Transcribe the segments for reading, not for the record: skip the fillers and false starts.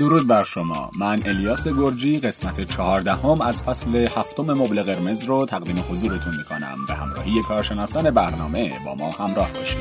درود بر شما. من الیاس گرجی قسمت 14 از فصل 7 مبل قرمز رو تقدیم حضورتون میکنم. به همراهی کارشناسان برنامه با ما همراه باشید.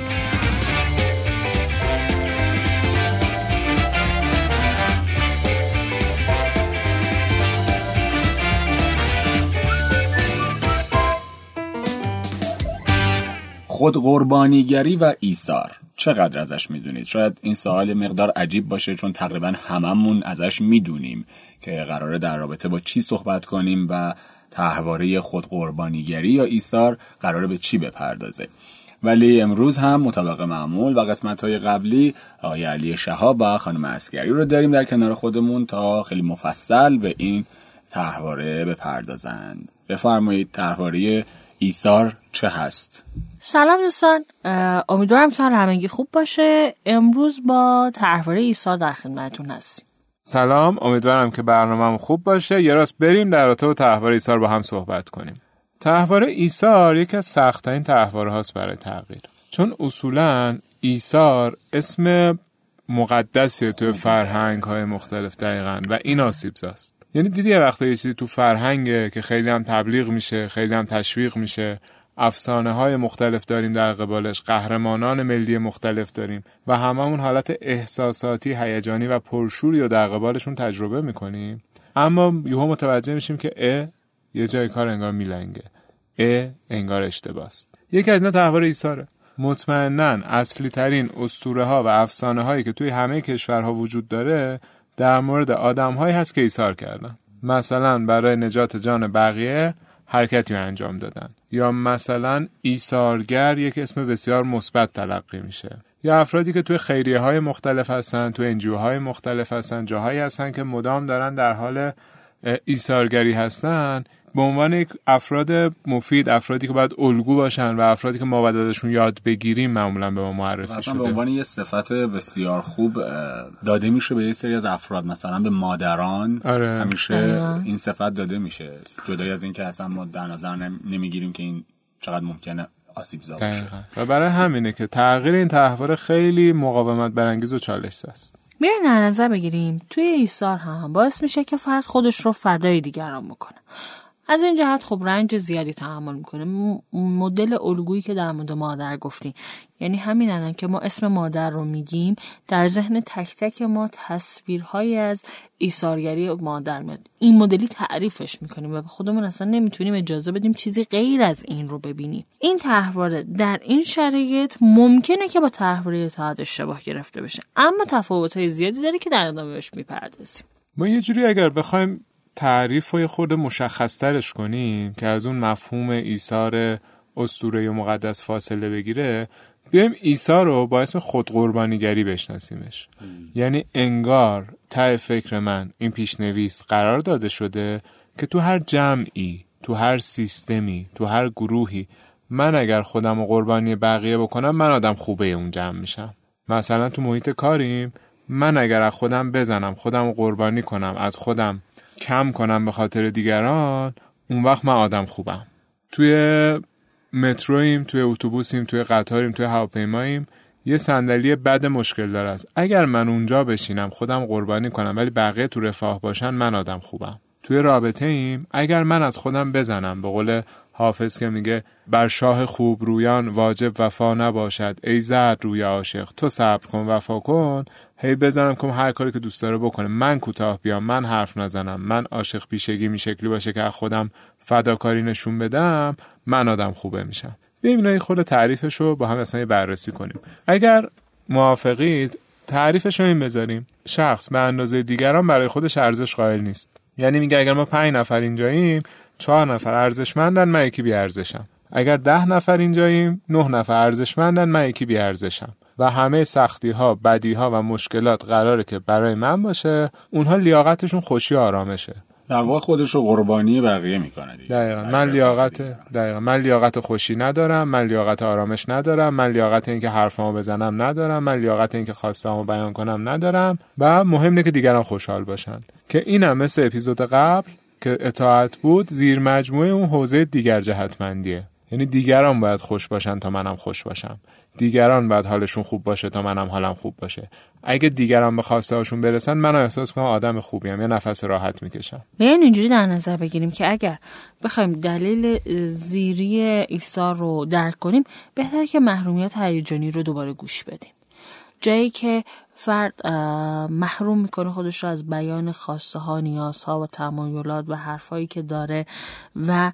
خود قربانیگری و ایثار چقدر ازش میدونید؟ شاید این سوال مقدار عجیب باشه چون تقریبا هممون ازش میدونیم که قراره در رابطه با چی صحبت کنیم و طرحواره خود قربانیگری یا ایثار قراره به چی بپردازه. ولی امروز هم مطابق معمول و قسمت‌های قبلی آقای علی شهاب و خانم عسکری رو داریم در کنار خودمون تا خیلی مفصل به این طرحواره بپردازند. بفرمایید طرحواره ایثار چه هست؟ سلام دوستان، امیدوارم که همگی خوب باشه. امروز با طرحواره ایثار در خدمتتون هستیم. سلام، امیدوارم که برنامه‌م خوب باشه. یه راست بریم در رابطه با طرحواره ایثار با هم صحبت کنیم. طرحواره ایثار یکی از سخت‌ترین طرحواره هاست برای تغییر، چون اصولاً ایثار اسم مقدسیه تو فرهنگ‌های مختلف. دقیقاً و این آسیب‌زاست. یعنی دیدی وقتا یه چیزی تو فرهنگه که خیلی هم تبلیغ میشه، خیلی هم تشویق میشه، افسانه های مختلف داریم در قبالش، قهرمانان ملی مختلف داریم و هممون حالت احساساتی، هیجانی و پرشوری رو در قبالشون تجربه میکنیم، اما یهو متوجه میشیم که یه جای کار انگار میلنگه، انگار اشتباهه. یکی از اینا طرحواره ایثاره. مطمئناً اصلی ترین اسطوره ها و افسانه هایی که توی همه کشورها وجود داره در مورد آدم‌هایی هست که ایثار کردن. مثلا برای نجات جان بقیه حرکتی انجام دادن، یا مثلا ایثارگر یک اسم بسیار مثبت تلقی میشه، یا افرادی که توی خیریه‌های مختلف هستن، توی انجیوهای مختلف هستن، جاهایی هستن که مدام دارن در حال ایثارگری هستن، به عنوان یک افراد مفید، افرادی که باید الگو باشن و افرادی که ما باید ازشون یاد بگیریم معمولا به ما معرفی شده. به عنوان یه صفت بسیار خوب داده میشه به یه سری از افراد، مثلا به مادران. آره. همیشه این صفت داده میشه، جدای از این که اصلا ما در نظر نمیگیریم که این چقدر ممکنه آسیب زا باشه. و برای همینه که تغییر این طرحواره خیلی مقاومت برانگیز و چالش است. میرین در نظر بگیریم توی ایثار هم باعث میشه که فرد خودش رو فدای دیگران بکنه. از این جهت خب رنج زیادی تحمل میکنه. مدل الگویی که در مورد مادر گفتیم، یعنی همین الان که ما اسم مادر رو میگیم در ذهن تک تک ما تصویرهایی از ایثارگری مادر میاد. این مدلی تعریفش میکنیم و به خودمون اصلا نمیتونیم اجازه بدیم چیزی غیر از این رو ببینیم. این طرحواره در این شرایط ممکنه که با طرحواره اتحاد اشتباه گرفته بشه، اما تفاوت‌های زیادی داره که در ادامه بهش میپردازیم. ما یه جوری اگر بخوایم تعریف رو یه خورده مشخص‌ترش کنیم که از اون مفهوم ایثار اسطوره و مقدس فاصله بگیره، بیایم ایثار رو با اسم خودقربانیگری بشناسیمش. یعنی انگار ته فکر من این پیشنویس قرار داده شده که تو هر جمعی، تو هر سیستمی، تو هر گروهی، من اگر خودم رو قربانی بقیه بکنم من آدم خوبه اون جمع میشم. مثلا تو محیط کاریم، من اگر از خودم بزنم، خودم رو قربانی کنم، از خودم کم کنم به خاطر دیگران، اون وقت من آدم خوبم. توی مترویم، توی اتوبوسیم، توی قطاریم، توی هواپیماییم یه صندلی بد مشکل داره است. اگر من اونجا بشینم، خودم قربانی کنم ولی بقیه تو رفاه باشن، من آدم خوبم. توی رابطه ایم، اگر من از خودم بزنم، به قول حافظ که میگه بر شاه خوب رویان واجب وفا نباشد، ای زرد روی عاشق تو صبر کن وفا کن. هی بزنم که هر کاری که دوست داره بکنه، من کوتاه بیام، من حرف نزنم، من عاشق پیشگی می شکلی باشه که از خودم فداکاری نشون بدم، من آدم خوبه میشم. ببینید خود تعریفش رو با هم اصلا بررسی کنیم. اگر موافقید تعریفش رو این بذاریم: شخص به اندازه دیگران برای خودش ارزش قائل نیست. یعنی میگه اگر ما 5 نفر اینجاییم، 4 نفر ارزشمندن، من یکی بی ارزشم. اگر 10 نفر اینجاییم، 9 نفر ارزشمندن، من یکی بی ارزشم. و همه سختی‌ها، بدی‌ها و مشکلات قراره که برای من باشه، اونها لیاقتشون خوشی و آرامشه. در واقع خودش رو قربانی بقیه میکنه دیگه. من لیاقت خوشی ندارم، من لیاقت آرامش ندارم، من لیاقت اینکه حرفامو بزنم ندارم، من لیاقت اینکه خواسته‌امو بیان کنم ندارم و مهم اینه که دیگران خوشحال باشن. که اینم مثل اپیزود قبل که اطاعت بود، زیر مجموعه اون حوزه دیگر جهتمندیه. یعنی دیگران باید خوش باشن تا منم خوش باشم. دیگران باید حالشون خوب باشه تا منم حالم خوب باشه. اگه دیگران به خواسته هاشون برسن، من احساس کنم آدم خوبیم یا نفس راحت میکشم. میان اینجوری در نظر بگیریم که اگر بخوایم دلیل زیری ایثار رو درک کنیم، بهتره که محرومیت هیجانی رو دوباره گوش بدیم. جایی که فرد محروم میکنه خودش رو از بیان خواسته ها، نیازها و تمایلات و حرفایی که داره و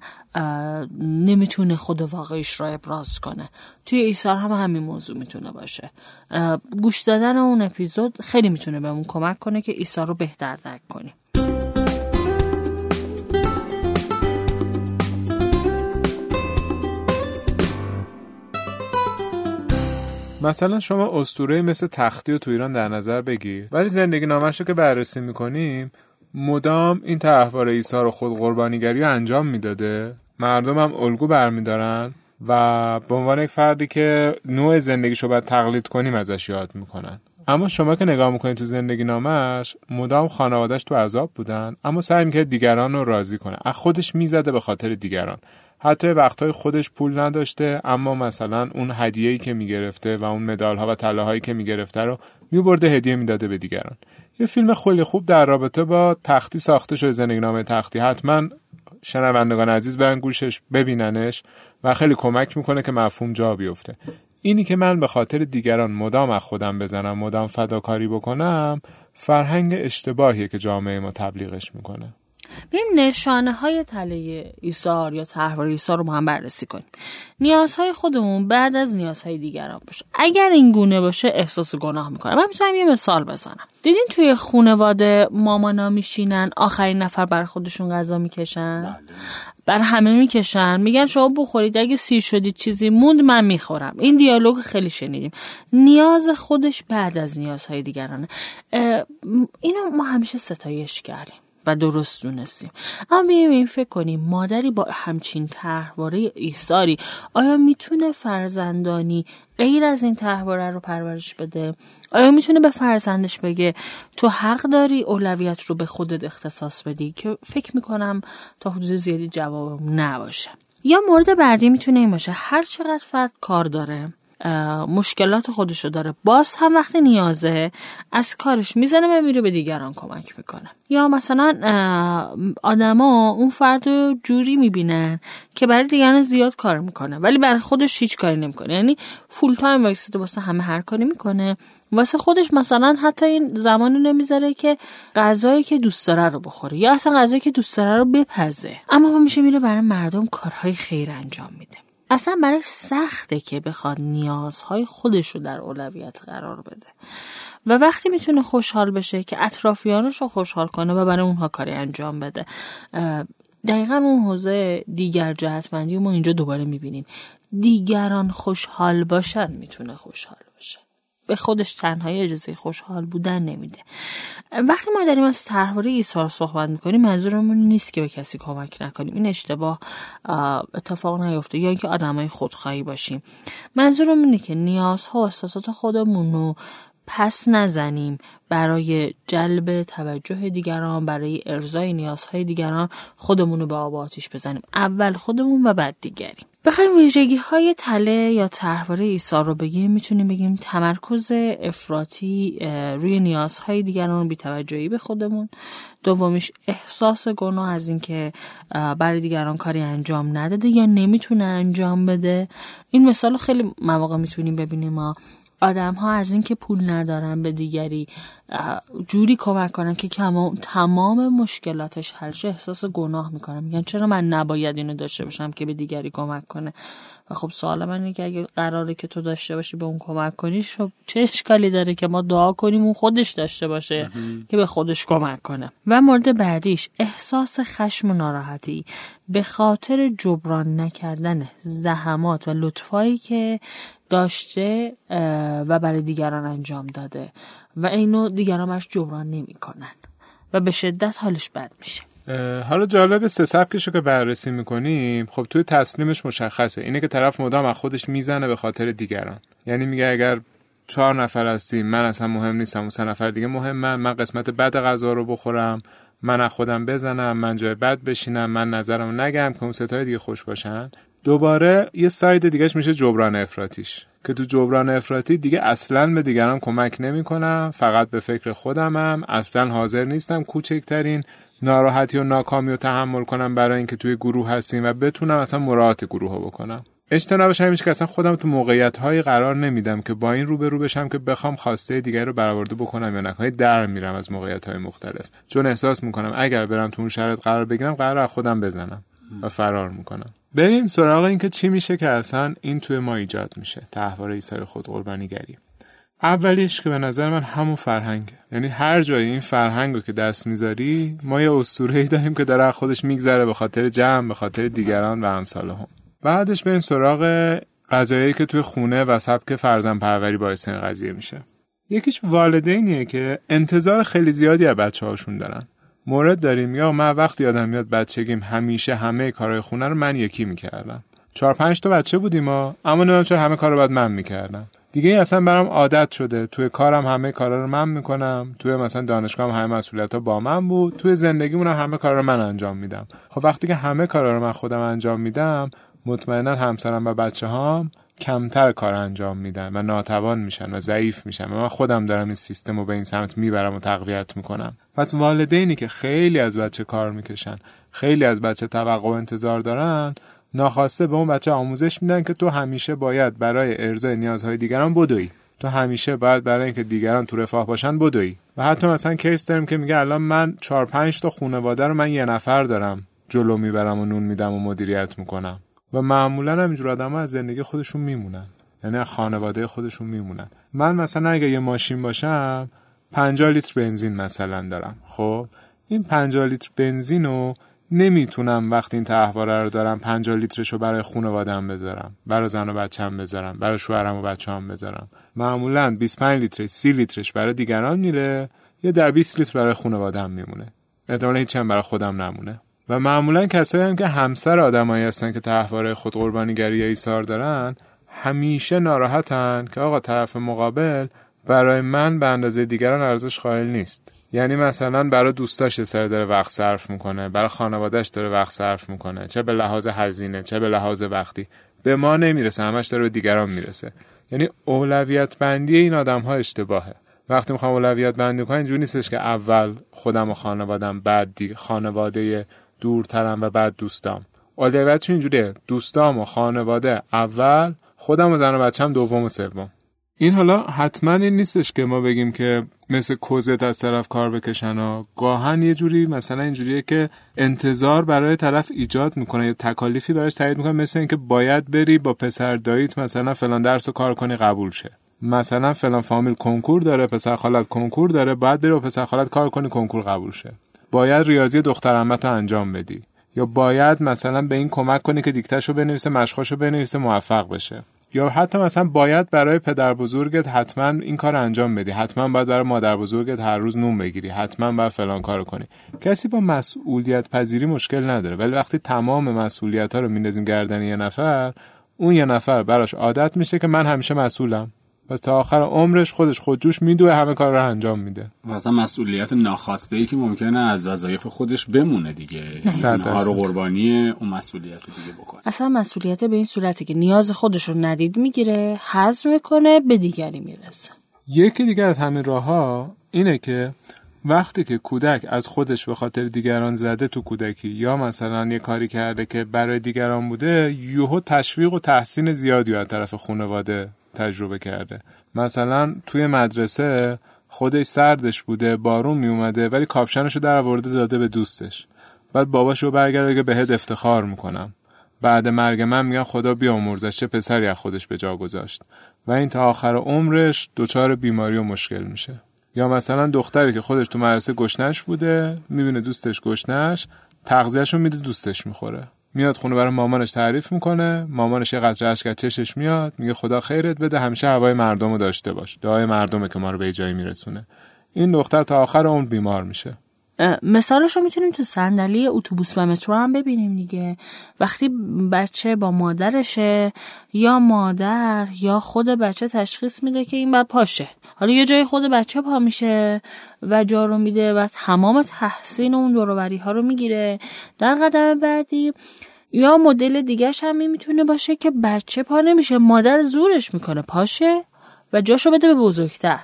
نمیتونه خود واقعیش رو ابراز کنه. توی ایثار هم همین موضوع میتونه باشه. گوش دادن اون اپیزود خیلی میتونه بهمون کمک کنه که ایثار رو بهتر درک کنیم. مثلا شما اسطوره مثل تختی رو تو ایران در نظر بگیر، ولی زندگی نامش رو که بررسی میکنیم، مدام این طرحواره ایثار و خود قربانیگری رو انجام میداده، مردم هم الگو برمیدارن و به عنوان یک فردی که نوع زندگیش رو باید تقلید کنیم ازش یاد میکنن. اما شما که نگاه میکنید تو زندگی نامش، مدام خانواده‌اش تو عذاب بودن، اما سعی میکرد دیگران رو راضی کنه، از خودش میزده به خاطر دیگران. حتی وقتای خودش پول نداشته، اما مثلا اون هدیه‌ای که میگرفته و اون مدال‌ها و طلاهایی که میگرفته رو میبرده هدیه میداده به دیگران. یه فیلم خیلی خوب در رابطه با تختی ساخته شده، زنگنامه تختی. حتما شنوندگان عزیز برن گوشش ببیننش و خیلی کمک میکنه که مفهوم جا بیفته. اینی که من به خاطر دیگران مدام از خودم بزنم، مدام فداکاری بکنم، فرهنگ اشتباهیه که جامعه ما تبلیغش میکنه. بریم نشانه‌های طلای ایثار یا طرحواره ایثار رو هم بررسی کنیم. نیازهای خودمون بعد از نیازهای دیگران باشه. اگر این گونه باشه، احساس گناه میکنم. من میتونم یه مثال بزنم. دیدین توی خانواده مامانا میشینن، آخرین نفر بر خودشون غذا میکشن، بر همه میکشن، میگن شما بخورید، اگه سیر شدید چیزی موند من میخورم. این دیالوگ خیلی شنیدیم. نیاز خودش بعد از نیازهای دیگرانه. اینو ما همیشه ستایش کردیم و درست دونستیم. اما بیاییم فکر کنیم مادری با همچین طرحواره ایثاری آیا میتونه فرزندانی غیر از این طرحواره رو پرورش بده؟ آیا میتونه به فرزندش بگه تو حق داری اولویت رو به خودت اختصاص بدی؟ که فکر میکنم تا حدود زیادی جواب نباشه. یا مورد بعدی میتونه این باشه، هر چقدر فرد کار داره، مشکلات خودشو داره، باز هم وقتی نیازه از کارش میزنه و میره به دیگران کمک میکنه. یا مثلا آدما اون فردو جوری میبینن که برای دیگران زیاد کار میکنه ولی برای خودش هیچ کاری نمیکنه، یعنی فول تایم وایساده واسه همه هر کاری میکنه، واسه خودش مثلا حتی این زمانو نمیذاره که غذایی که دوست داره رو بخوره یا اصلا غذایی که دوست داره رو بپزه. اما همیشه میره برای مردم کارهای خیر انجام میده. اصلا برای سخته که بخواد نیازهای خودش رو در اولویت قرار بده و وقتی میتونه خوشحال بشه که اطرافیانش رو خوشحال کنه و برای اونها کاری انجام بده. دقیقا اون حوزه دیگر جهتمندی ما اینجا دوباره میبینیم. دیگران خوشحال باشن میتونه خوشحال باشه، به خودش تنهایی اجازه خوشحال بودن نمیده. وقتی ما داریم از طرحواره ایثار صحبت میکنیم، منظورمون نیست که به کسی کمک نکنیم، این اشتباه اتفاق نیفته، یا اینکه آدمای خودخواهی باشیم. منظورمون اینه که نیازها و احساسات خودمون رو پس نزنیم، برای جلب توجه دیگران، برای ارضای نیازهای دیگران خودمون رو به آب و آتیش بزنیم. اول خودمون و بعد دیگری. بخوایم ویژگی‌های طلای یا طرحواره ایثار رو بگیم، میتونیم بگیم تمرکز افراطی روی نیازهای دیگران، بی‌توجهی به خودمون. دومیش احساس گناه از اینکه برای دیگران کاری انجام نداده یا نمیتونه انجام بده. این مثال خیلی مواقع میتونیم ببینیم ما. آدم ها از این که پول ندارن به دیگری جوری کمک کنن که تمام مشکلاتش هرچه احساس گناه میکنن، میگن چرا من نباید اینو داشته باشم که به دیگری کمک کنه. و خب سوال من اینه که اگه قراره که تو داشته باشی به اون کمک کنی، چه اشکالی داره که ما دعا کنیم اون خودش داشته باشه که به خودش کمک کنه. و مورد بعدیش احساس خشم و ناراحتی به خاطر جبران نکردن زحمات و لطفایی که داشته و برای دیگران انجام داده و اینو دیگران برش جبران نمی کنن و به شدت حالش بد میشه. حالا جالب سه سبکشو که بررسی میکنیم، خب توی تسلیمش مشخصه، اینه که طرف مدام از خودش میزنه به خاطر دیگران. یعنی میگه اگر 4 نفر هستیم من اصلا مهم نیستم، اون 3 نفر دیگه مهمن، من قسمت بد غذا رو بخورم، من از خودم بزنم، من جای بد بشینم، من نظرم نگم که اون 3 تای دیگه خوش باشن. دوباره یه ساید دیگهش میشه جبران افراطیش که تو جبران افراطی دیگه اصلاً به دیگران کمک نمی‌کنم، فقط به فکر خودمم، اصلاً حاضر نیستم کوچکترین ناراحتی و ناکامی رو تحمل کنم برای اینکه توی گروه هستیم و بتونم اصلا مراعات گروه رو بکنم. اجتنابش همیشه که اصلا خودم تو موقعیت‌های قرار نمیدم که با این روبرو بشم که بخوام خواسته دیگری رو برآورده بکنم یا نه. در میرم از موقعیت‌های مختلف چون احساس می‌کنم اگر برم تو اون شرط قرار بگیرم قرار از خودم بزنم و فرار می‌کنم. بریم سراغ این که چی میشه که اصلا این توی ما ایجاد میشه، تحواره سر خود قربانیگری. اولیش که به نظر من همون فرهنگه، یعنی هر جای این فرهنگو که دست میذاری ما یه اسطوره‌ای داریم که داره خودش میگذره به خاطر جمع، به خاطر دیگران و امثالهم. بعدش بریم سراغ قضایایی که توی خونه و سبک فرزند پروری باعث این قضیه میشه. یکیش والدینیه که انتظار خیلی زیادی از بچه‌هاشون دارن. مورد داریم یا من وقتی یادم میاد بچگیم همیشه همه کارهای خونه رو من یکی میکردم. 4-5 تا بچه بودیم اما نمیدونم چرا همه کارو بعد من میکردم. دیگه اصلا برام عادت شده، توی کارم همه کارا رو من میکنم، توی مثلا دانشگاهم همه مسئولیت‌ها با من بود، توی زندگیمون همه کارا رو من انجام میدم. خب وقتی که همه کارا رو من خودم انجام میدم، مطمئنا همسرم و بچه‌هام کمتر کار انجام میدن و ناتوان میشن و ضعیف میشن و من خودم دارم این سیستم رو به این سمت میبرم و تقویت میکنم. پس والدینی که خیلی از بچه کار میکشن، خیلی از بچه توقع و انتظار دارن، ناخواسته به اون بچه آموزش میدن که تو همیشه باید برای ارضای نیازهای دیگران بدوی، تو همیشه باید برای اینکه دیگران تو رفاه باشن بدوی. و حتی مثلا کیس داریم که میگه الان من 4-5 تا خانواده رو من یه نفر دارم جلو میبرم و نون میدم و مدیریت میکنم و معمولا همینجور آدم‌ها از زندگی خودشون میمونن، یعنی خانواده خودشون میمونن. من مثلا اگه یه ماشین باشم 50 لیتر بنزین مثلا دارم، خب این 50 لیتر بنزینو نمیتونم وقتی این تحواره رو دارم 50 لیترشو برای خانواده‌ام بذارم، برای زن و بچه‌ام بذارم، برای شوهرم و بچه‌ام بذارم. معمولا 25 لیتر 30 لیترش برای دیگران میره یا در 20 لیتر برای خانواده‌ام میمونه، احتمالاً هیچ هم برای خودم نمونه. و معمولا کسایی هم که همسر آدمایی هستن که طرفدار خود قربانیگری یا ایثار دارن همیشه ناراحتن که آقا طرف مقابل برای من به اندازه دیگران ارزش قائل نیست. یعنی مثلا برای دوستاش سر داره وقت صرف میکنه، برای خانواده‌اش داره وقت صرف میکنه، چه به لحاظ هزینه چه به لحاظ وقتی، به ما نمیرسه، همش داره به دیگران میرسه. یعنی اولویت بندی این آدم‌ها اشتباهه. وقتی میخوام اولویت بندی کنم اینجوری نیستش که اول خودم و خانواده‌ام بعد خانواده دورترم و بعد دوستام. اولویتش اینجوریه، دوستام و خانواده اول، خودم و زن و بچه‌ام دوم و سوم. این حالا حتما این نیستش که ما بگیم که مثل کوزت از طرف کار بکشن و گاهن یه جوری مثلا اینجوریه که انتظار برای طرف ایجاد میکنه یا تکالیفی براش تعیین میکنه، مثل اینکه باید بری با پسر داییت مثلا فلان درسو کار کنی قبول شه، مثلا فلان فامیل کنکور داره، پسر خالت کنکور داره، بعد بری با پسر خالت کار کنی کنکور قبول شه. باید ریاضی دختر عمتو انجام بدی یا باید مثلا به این کمک کنی که دیکتهشو بنویسه، مشقاشو بنویسه، موفق بشه. یا حتی مثلا باید برای پدر بزرگت حتما این کار انجام بدی، حتما باید برای مادر بزرگت هر روز نون بگیری، حتما باید فلان کارو کنی. کسی با مسئولیت پذیری مشکل نداره، ولی وقتی تمام مسئولیت‌ها رو میندازیم گردن یه نفر، اون یه نفر براش عادت میشه که من همیشه مسئولم و تا آخر عمرش خودش خودجوش میدوه، همه کار رو انجام میده. مثلا مسئولیت ناخواسته ای که ممکنه از وظایف خودش بمونه دیگه، اونها رو قربانی اون مسئولیت دیگه بکنه. اصلا مسئولیت به این صورته که نیاز خودش رو ندید میگیره، هضم میکنه، به دیگری میرسه. یکی دیگه از همین راه‌ها اینه که وقتی که کودک از خودش به خاطر دیگران زده تو کودکی یا مثلا یه کاری کرده که برای دیگران بوده، یهو تشویق و تحسین زیادی از طرف خانواده تجربه کرده. مثلا توی مدرسه خودش سردش بوده، بارون می اومده، ولی کاپشنشو در آورده داده به دوستش. بعد باباشو برگرده که بهت افتخار میکنم، بعد مرگ من میگن خدا بیامرزش، چه پسری از خودش به جا گذاشت. و این تا آخر عمرش دچار بیماری و مشکل میشه. یا مثلا دختری که خودش تو مدرسه گشنش بوده، میبینه دوستش گشنش، تغذیه‌شو میده دوستش میخوره، میاد خونه برای مامانش تعریف میکنه، مامانش یه قطره اشک از چشش میاد، میگه خدا خیرت بده، همیشه هوای مردمو داشته باش، دعای مردمه که ما رو به جایی میرسونه. این دختر تا آخر عمر بیمار میشه. مثالش رو میتونیم تو صندلی اتوبوس و مترو هم ببینیم دیگه. وقتی بچه با مادرشه یا مادر یا خود بچه تشخیص میده که این بعد پاشه، حالا یه جای خود بچه پا میشه و جا رو میده و تمام تحسین اون دور و بری ها رو میگیره. در قدم بعدی یا مدل دیگه‌ش هم میتونه باشه که بچه پا نمیشه، مادر زورش میکنه پاشه و جاشو بده به بزرگتر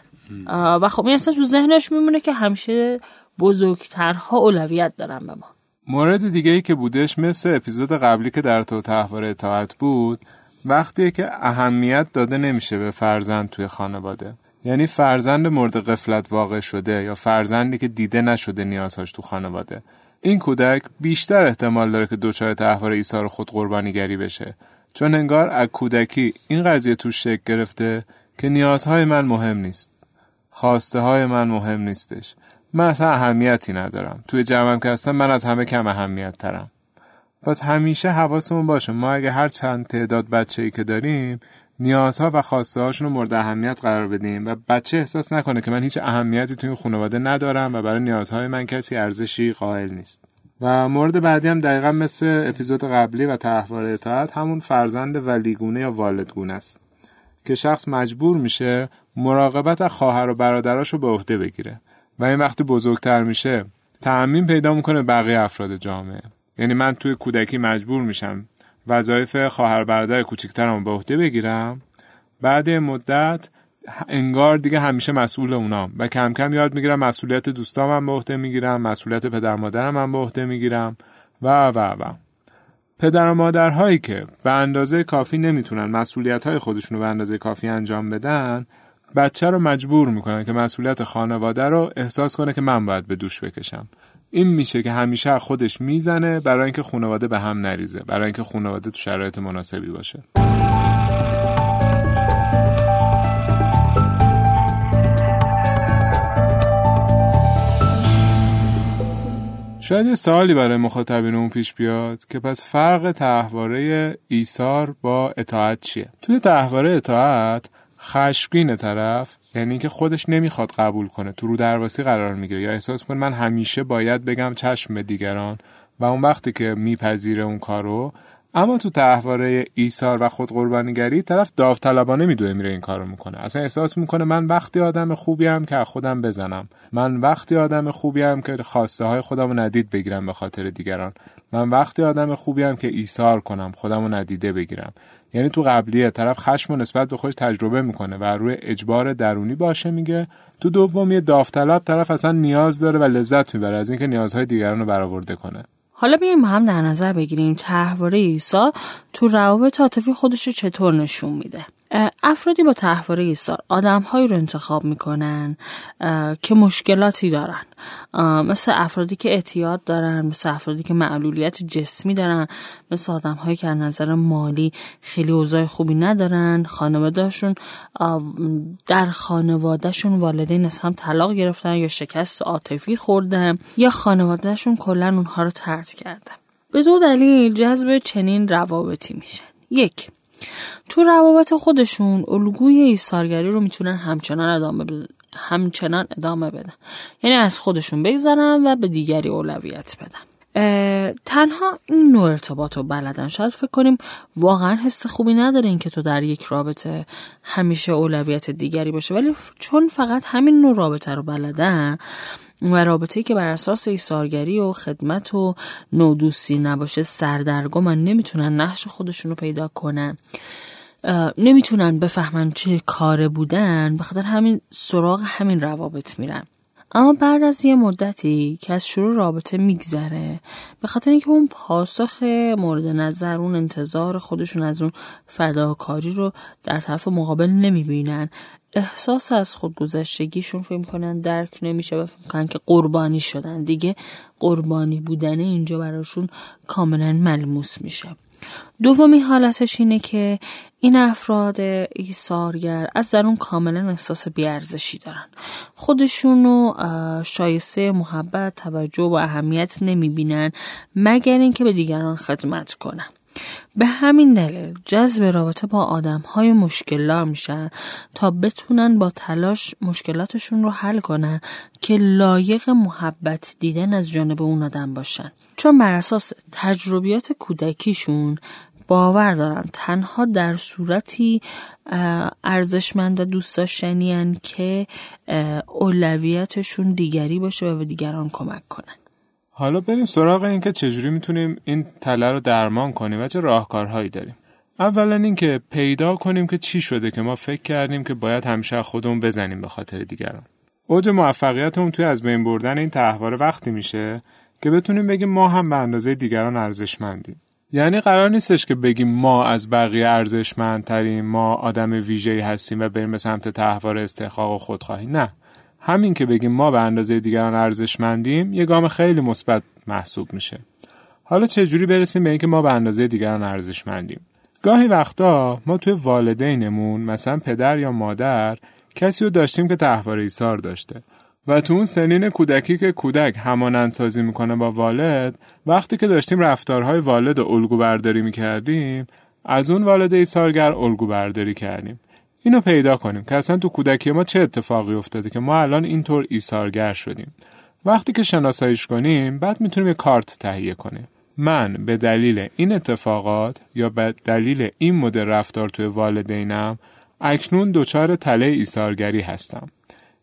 و خب این اصلا تو ذهنش میمونه که همیشه بزرگترها اولویت دارن به ما. مورد دیگه‌ای که بودش مثل اپیزود قبلی که در تو تحوار اطاعت بود، وقتی که اهمیت داده نمیشه به فرزند توی خانواده، یعنی فرزند مورد غفلت واقع شده یا فرزندی که دیده نشده نیازهاش تو خانواده، این کودک بیشتر احتمال داره که دچار تحوار ایثار خود قربانیگری بشه، چون انگار از کودکی این قضیه تو شک گرفته که نیازهای من مهم نیست، خواسته های من مهم نیستش، من اصلا اهمیتی ندارم، توی جمعم که اصلا من از همه کم اهمیت ترم. پس همیشه حواسمون باشه ما اگه هر چند تعداد بچه‌ای که داریم نیازها و خواسته هاشون رو مورد اهمیت قرار بدیم و بچه احساس نکنه که من هیچ اهمیتی توی این خانواده ندارم و برای نیازهای من کسی ارزشی قائل نیست. و مورد بعدی هم دقیقاً مثل اپیزود قبلی و تحوار اطاعت همون فرزند ولیگونه یا والدگونه است که شخص مجبور میشه مراقبت از خواهر و برادراشو به عهده بگیره و این وقتی بزرگتر میشه تعمیم پیدا میکنه بقیه افراد جامعه. یعنی من توی کودکی مجبور میشم وظایف خواهر برادر کوچیکترم به عهده بگیرم، بعد مدت انگار دیگه همیشه مسئول اونام و کم کم یاد میگیرم مسئولیت دوستامم به عهده میگیرم، مسئولیت پدر مادرمم به عهده میگیرم و پدر و مادرهایی که به اندازه کافی نمیتونن مسئولیت‌های خودشونو به اندازه کافی انجام بدن، بچه رو مجبور میکنن که مسئولیت خانواده رو احساس کنه که من باید به دوش بکشم. این میشه که همیشه خودش میزنه برای اینکه خانواده به هم نریزه، برای اینکه خانواده تو شرایط مناسبی باشه. شاید یه سوالی برای مخاطبینمون پیش بیاد که پس فرق تحواره ایثار با اطاعت چیه؟ توی تحواره اطاعت خشمگین طرف، یعنی اینکه خودش نمیخواد قبول کنه، تو رو درواسی قرار میگیره یا احساس کنه من همیشه باید بگم چشم به دیگران و اون وقتی که میپذیره اون کارو. اما تو تحواره ایثار و خود قربانیگری طرف داوطلبانه میدوه میره این کارو میکنه، اصلا احساس میکنه من وقتی آدم خوبیم که خودم بزنم، من وقتی آدم خوبیم که خواسته های خودمو ندید بگیرم به خاطر دیگران، من وقتی آدم خوبیم که ایثار کنم خودمو ندیده بگیرم. یعنی تو قبلیه طرف خشم و نسبت به خودش تجربه میکنه و روی اجبار درونی باشه میگه، تو دومی داوطلب طرف اصلا نیاز داره و لذت میبره از اینکه نیازهای دیگران رو برآورده کنه. حالا بیاییم هم در نظر بگیریم تحواره ایثار تو روابط عاطفی خودش رو چطور نشون میده. افرادی با تحواره ایثار آدم‌هایی رو انتخاب میکنن که مشکلاتی دارن، مثل افرادی که اعتیاد دارن، مثل افرادی که معلولیت جسمی دارن، مثل آدم‌هایی که از نظر مالی خیلی اوضاع خوبی ندارن، خانواده‌شون در خانواده‌شون والدین از هم طلاق گرفتن یا شکست عاطفی خوردن یا خانواده‌شون کلاً اونها رو ترد کردن. به دو دلیل جذب چنین روابطی میشن. یک، تو روابط خودشون الگوی ایثارگری رو میتونن همچنان ادامه بدن، یعنی از خودشون بگذرن و به دیگری اولویت بدن. تنها این نوع ارتباط رو بلدن. شاید فکر کنیم واقعا حس خوبی نداره این که تو در یک رابطه همیشه اولویت دیگری باشه، ولی چون فقط همین نوع رابطه رو بلدن و رابطه‌ای که بر اساس ایثارگری و خدمت و نودوستی نباشه سردرگمن، نمیتونن نقش خودشون رو پیدا کنن، نمیتونن بفهمن چه کاره بودن، به خاطر همین سراغ همین روابط میرن. اما بعد از یه مدتی که از شروع رابطه میگذره، به خاطر اینکه اون پاسخ مورد نظر، اون انتظار خودشون از اون فداکاری رو در طرف مقابل نمیبینن، احساس از خودگذشتگیشون فکر میکنن درک نمیشه و فکر میکنن که قربانی شدن، دیگه قربانی بودن اینجا براشون کاملا ملموس میشه. دومی حالتش اینه که این افراد ایثارگر از درون کاملا احساس بی‌ارزشی دارن، خودشونو شایسته محبت، توجه و اهمیت نمیبینن مگر اینکه به دیگران خدمت کنن. به همین دلیل جذب رابطه با آدم‌های مشکل‌دار میشن تا بتونن با تلاش مشکلاتشون رو حل کنن که لایق محبت دیدن از جانب اون آدم باشن، چون بر اساس تجربیات کودکیشون باور دارن تنها در صورتی ارزشمند و دوست داشتنی‌ان که اولویتشون دیگری باشه و به دیگران کمک کنن. حالا بریم سراغ این که چجوری میتونیم این تله رو درمان کنیم و چه راهکارهایی داریم. اولا این که پیدا کنیم که چی شده که ما فکر کردیم که باید همیشه خودمون بزنیم به خاطر دیگران. اوج موفقیتمون توی از بین بردن این تحوار وقتی میشه که بتونیم بگیم ما هم به اندازه دیگران ارزشمندیم. یعنی قرار نیستش که بگیم ما از بقیه ارزشمندتریم، ما آدم ویژه‌ای هستیم و بریم به سمت تحوار استحقاق و خودخواهی. نه، همین که بگیم ما به اندازه دیگران ارزشمندیم یه گام خیلی مثبت محسوب میشه. حالا چه جوری برسیم به اینکه ما به اندازه دیگران ارزشمندیم؟ گاهی وقتا ما توی والدینمون، مثلا پدر یا مادر، کسی رو داشتیم که تحواره ایثار داشته و تو اون سنین کودکی که کودک همانندسازی میکنه با والد، وقتی که داشتیم رفتارهای والد و الگو برداری میکردیم، از اون والد ایثارگر الگو برداری کردیم. اینو پیدا کنیم که اصلا تو کودکی ما چه اتفاقی افتاده که ما الان اینطور ایثارگر شدیم. وقتی که شناساییش کنیم، بعد میتونیم یه کارت تهیه کنیم. من به دلیل این اتفاقات یا به دلیل این مدل رفتار توی والدینم اکنون دچار تله ایثارگری هستم.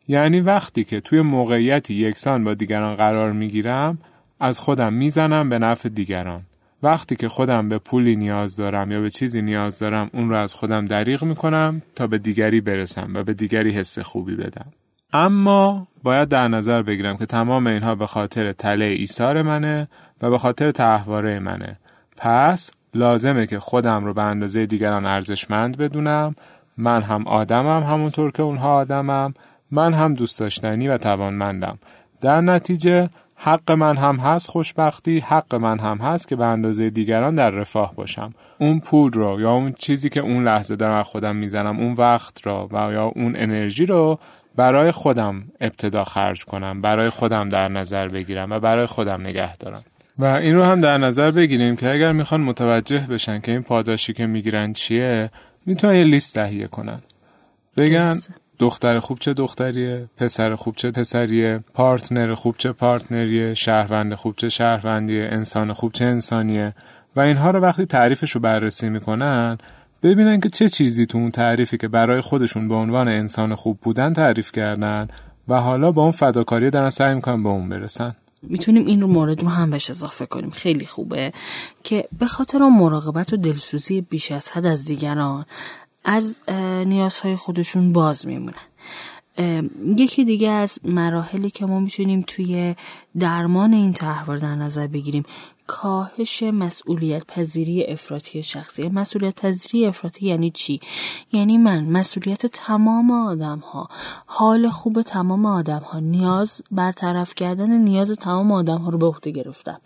یعنی وقتی که توی موقعیتی یکسان با دیگران قرار میگیرم، از خودم میزنم به نفع دیگران. وقتی که خودم به پولی نیاز دارم یا به چیزی نیاز دارم، اون رو از خودم دریغ میکنم تا به دیگری برسم و به دیگری حس خوبی بدم. اما باید در نظر بگیرم که تمام اینها به خاطر تله ایثار منه و به خاطر تحواره منه. پس لازمه که خودم رو به اندازه دیگران ارزشمند بدونم. من هم آدمم همونطور که اونها آدمم. من هم دوست داشتنی و توانمندم. در نتیجه حق من هم هست خوشبختی، حق من هم هست که به اندازه دیگران در رفاه باشم. اون پول رو یا اون چیزی که اون لحظه دارم از خودم میزنم، اون وقت رو و یا اون انرژی رو برای خودم ابتدا خرج کنم، برای خودم در نظر بگیرم و برای خودم نگه دارم. و این رو هم در نظر بگیریم که اگر میخوان متوجه بشن که این پاداشی که میگیرن چیه، میتونن یه لیست تهیه کنن. بگن دختر خوب چه دختریه، پسر خوب چه پسریه، پارتنر خوب چه پارتنریه، شهروند خوب چه شهروندیه، انسان خوب چه انسانیه. و اینها رو وقتی تعریفش رو بررسی میکنن، ببینن که چه چیزی تو اون تعریفی که برای خودشون به عنوان انسان خوب بودن تعریف کردن و حالا با اون فداکاری دارن سعی میکنن به اون برسن. میتونیم این رو مورد رو هم بهش اضافه کنیم. خیلی خوبه که به خاطر اون مراقبت و دلسوزی بیش از حد از دیگران، از نیازهای خودشون باز میمونن. یکی دیگه از مراحلی که ما میتونیم توی درمان این تحوار در نظر بگیریم، کاهش مسئولیت پذیری افراطی شخصی. مسئولیت پذیری افراطی یعنی چی؟ یعنی من مسئولیت تمام آدم ها، حال خوب تمام آدم ها، نیاز برطرف کردن نیاز تمام آدم ها رو به عهده گرفتم.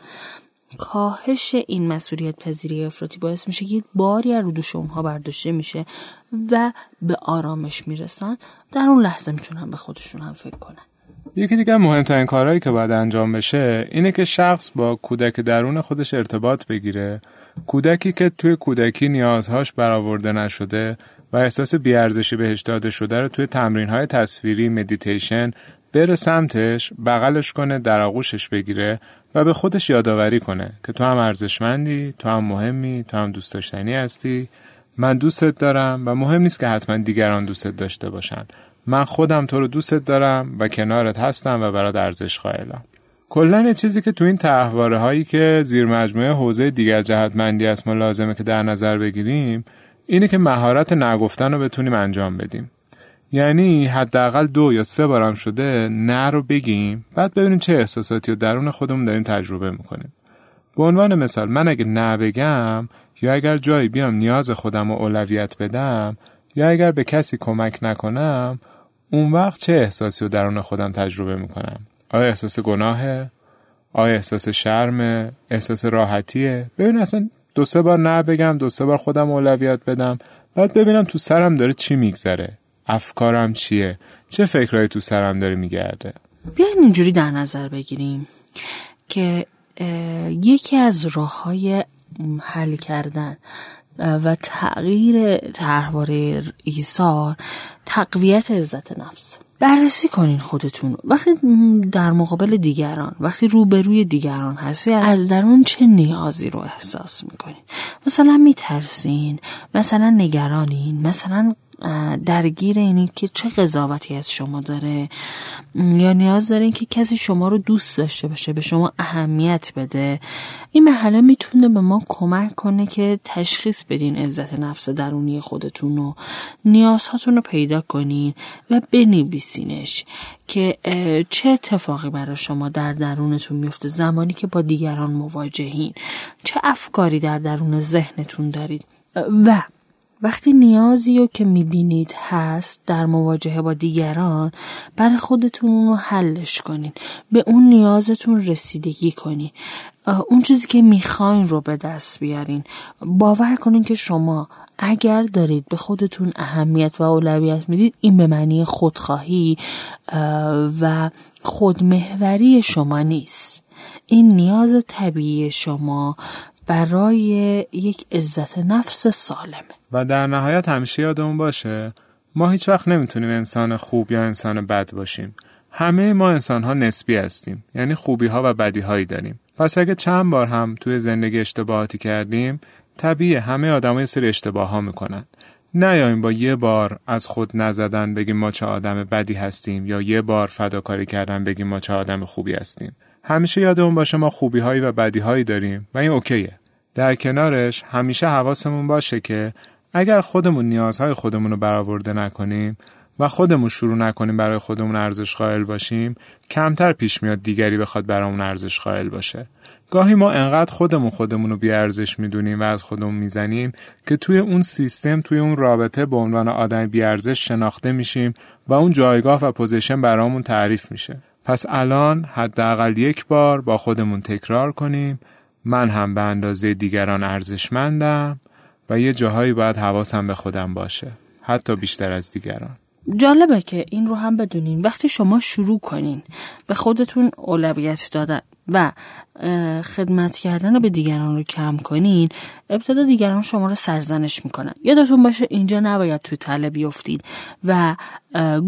کاهش این مسئولیت پذیری افراطی باعث میشه که یک باری از دوش اونها برداشته میشه و به آرامش میرسن. در اون لحظه میتونن به خودشون هم فکر کنن. یکی دیگه مهمترین کارهایی که باید انجام بشه اینه که شخص با کودک درون خودش ارتباط بگیره. کودکی که توی کودکی نیازهاش برآورده نشده و احساس بی‌ارزشی بهش داده شده رو توی تمرین‌های تصویری، مدیتیشن، بره سمتش، بغلش کنه، در آغوشش بگیره و به خودش یادآوری کنه که تو هم ارزشمندی، تو هم مهمی، تو هم دوست داشتنی هستی. من دوستت دارم و مهم نیست که حتما دیگران دوستت داشته باشن. من خودم تو رو دوستت دارم و کنارت هستم و برات ارزش قائلم. کلاً چیزی که تو این تحواره هایی که زیر مجموعه حوزه دیگر جهتمندی است ما لازمه که در نظر بگیریم، اینه که مهارت نگفتن رو بتونیم انجام بدیم. یعنی حداقل 2 یا 3 بار هم شده نه رو بگیم، بعد ببینیم چه احساساتی رو درون خودمون داریم تجربه میکنیم. به عنوان مثال، من اگه نه بگم یا اگر جایی بیام نیاز خودم رو اولویت بدم یا اگر به کسی کمک نکنم، اون وقت چه احساسی رو درون خودم تجربه میکنم؟ آیا احساس گناهه؟ آیا احساس شرمه؟ احساس راحتیه؟ ببین اصلا 2-3 بار نه بگم، 2-3 بار خودم اولویت بدم، بعد ببینم تو سرم داره چی میگذره، افکارم چیه، چه فکرایی تو سرم داره میگرده. بیاین اینجوری در نظر بگیریم که یکی از راه‌های حل کردن و تغییر تحواره ایثار، تقویت عزت نفس. بررسی کنین خودتون وقتی در مقابل دیگران، وقتی روبروی دیگران هستی، از درون چه نیازی رو احساس میکنین. مثلا میترسین، مثلا نگرانین، مثلا درگیر اینه که چه قضاوتی از شما داره یا نیاز داره این که کسی شما رو دوست داشته باشه، به شما اهمیت بده. این مرحله میتونه به ما کمک کنه که تشخیص بدین عزت نفس درونی خودتون رو، نیازهاتون رو پیدا کنین و بنویسینش که چه اتفاقی برای شما در درونتون میفته زمانی که با دیگران مواجهین، چه افکاری در درون ذهنتون دارید و وقتی نیازی رو که میبینید هست در مواجهه با دیگران، برای خودتون اون رو حلش کنین، به اون نیازتون رسیدگی کنین، اون چیزی که میخواین رو به دست بیارین. باور کنین که شما اگر دارید به خودتون اهمیت و اولویت میدید، این به معنی خودخواهی و خودمحوری شما نیست. این نیاز طبیعی شما برای یک عزت نفس سالمه. و در نهایت همیشه یادمون باشه ما هیچ وقت نمیتونیم انسان خوب یا انسان بد باشیم. همه ما انسان ها نسبی هستیم، یعنی خوبی ها و بدی هایی داریم. پس اگه چند بار هم توی زندگی اشتباهاتی کردیم، طبیعیه همه آدم ها یه سری اشتباه ها میکنن. نیاییم با یه بار از خود نزدن بگیم ما چه آدم بدی هستیم یا یه بار فداکاری کردن بگیم ما چه آدم خوبی هستیم. همیشه یادمون باشه ما خوبی هایی و بدی هایی داریم و این اوکیه. در کنارش همیشه حواسمون باشه که اگر خودمون نیازهای خودمون رو برآورده نکنیم و خودمون شروع نکنیم برای خودمون ارزش قائل باشیم، کمتر پیش میاد دیگری بخواد برامون ارزش قائل باشه. گاهی ما انقدر خودمون رو بی‌ارزش میدونیم و از خودمون میزنیم که توی اون سیستم، توی اون رابطه به عنوان آدم بی‌ارزش شناخته میشیم و اون جایگاه و پوزیشن برامون تعریف میشه. پس الان حداقل یک بار با خودمون تکرار کنیم من هم به اندازه دیگران ارزشمندم و یه جاهایی باید حواسم به خودم باشه، حتی بیشتر از دیگران. جالبه که این رو هم بدونین، وقتی شما شروع کنین به خودتون اولویت دادن و خدمت کردن رو به دیگران رو کم کنین، ابتدا دیگران شما رو سرزنش میکنن. یادتون باشه اینجا نباید توی تله بیافتید و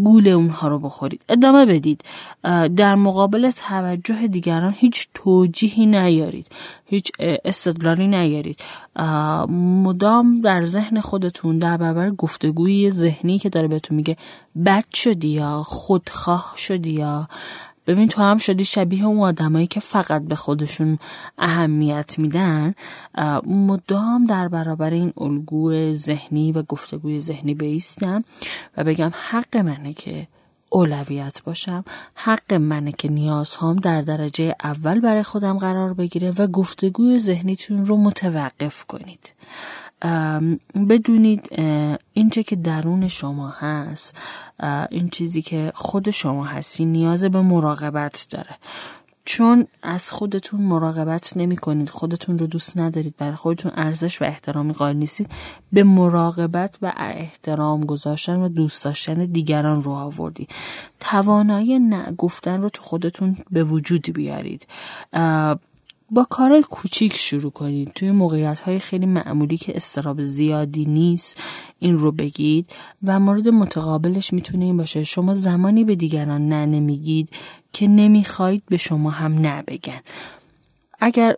گول اونها رو بخورید. ادامه بدید، در مقابل توجه دیگران هیچ توجیهی نیارید، هیچ استدلالی نیارید. مدام در ذهن خودتون در برابر گفتگوی ذهنی که داره بهتون میگه بد شدی یا خودخواه شدی یا ببین تو هم شدی، شبیه اون آدمایی که فقط به خودشون اهمیت میدن، مدام در برابر این الگوی ذهنی و گفتگوی ذهنی بایستم و بگم حق منه که اولویت باشم، حق منه که نیازهام در درجه اول برای خودم قرار بگیره و گفتگوی ذهنیتون رو متوقف کنید. بدونید این چه که درون شما هست، این چیزی که خود شما هستی نیاز به مراقبت داره. چون از خودتون مراقبت نمی کنید، خودتون رو دوست ندارید، برای خودتون ارزش و احترامی قائل نیستید، به مراقبت و احترام گذاشتن و دوست داشتن دیگران رو آوردید. توانایی نه گفتن رو تو خودتون به وجود بیارید. با کارهای کوچیک شروع کنید، توی موقعیت‌های خیلی معمولی که استراب زیادی نیست این رو بگید و مورد متقابلش میتونه این باشه شما زمانی به دیگران نه نمیگید که نمیخواید به شما هم نه بگن. اگر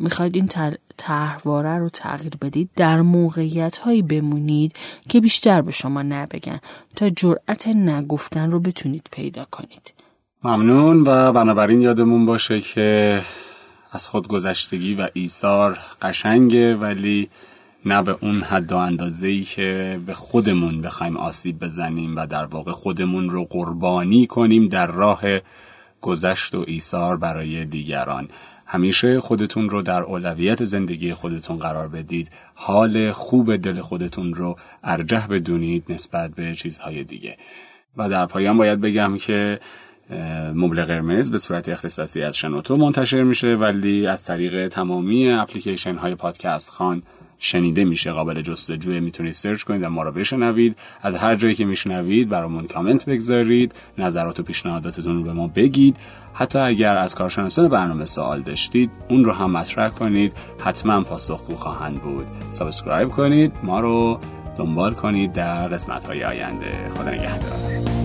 میخواید این طرحواره رو تغییر بدید، در موقعیت‌هایی بمونید که بیشتر به شما نه بگن تا جرأت نگفتن رو بتونید پیدا کنید. ممنون. و بنابراین یادمون باشه که از خودگذشتگی و ایثار قشنگه، ولی نه به اون حد و اندازه‌ای که به خودمون بخوایم آسیب بزنیم و در واقع خودمون رو قربانی کنیم در راه گذشت و ایثار برای دیگران. همیشه خودتون رو در اولویت زندگی خودتون قرار بدید، حال خوب دل خودتون رو ارجح بدونید نسبت به چیزهای دیگه. و در پایان باید بگم که مبل قرمز به صورت اختصاصی از شنوتو منتشر میشه، ولی از طریق تمامی اپلیکیشن های پادکست خان شنیده میشه، قابل جستجوه. میتونید سرچ کنید و ما رو بشنوید. از هر جایی که میشنوید برامون کامنت بگذارید، نظرات و پیشنهاداتتون رو به ما بگید. حتی اگر از کارشناسان برنامه سوال داشتید اون رو هم مطرح کنید، حتما پاسخگو خواهند بود. سابسکرایب کنید، ما رو دنبال کنید در قسمت‌های آینده. خدا نگهدار.